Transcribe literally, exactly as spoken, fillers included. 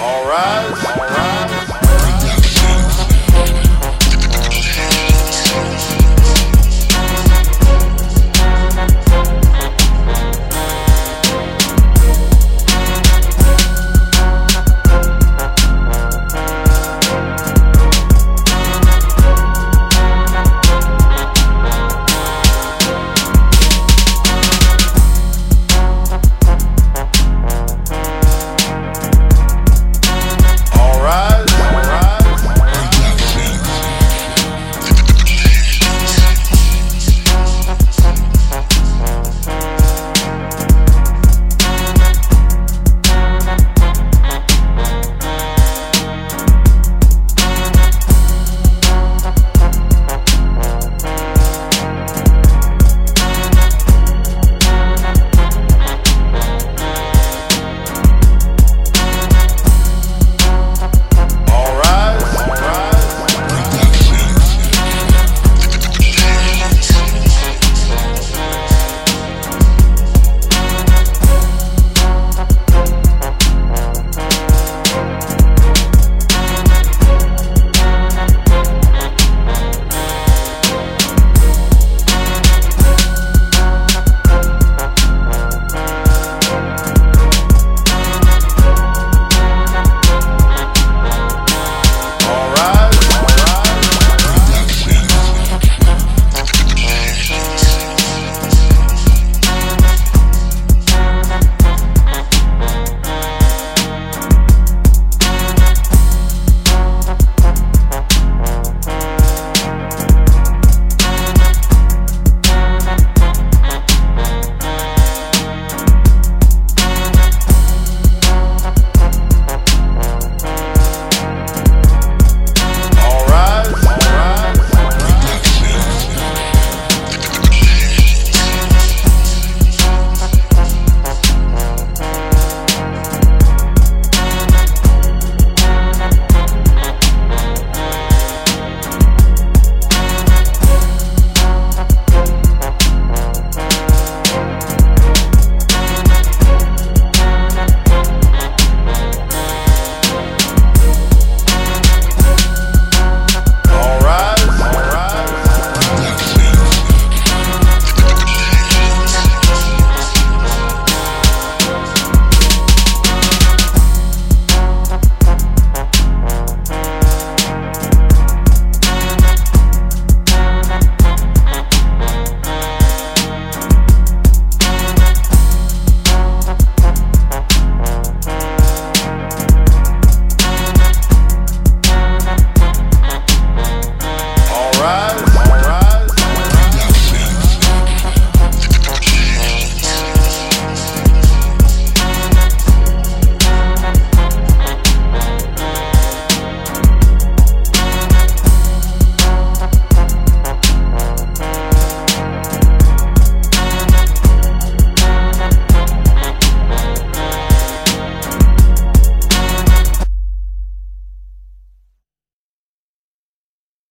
All rise.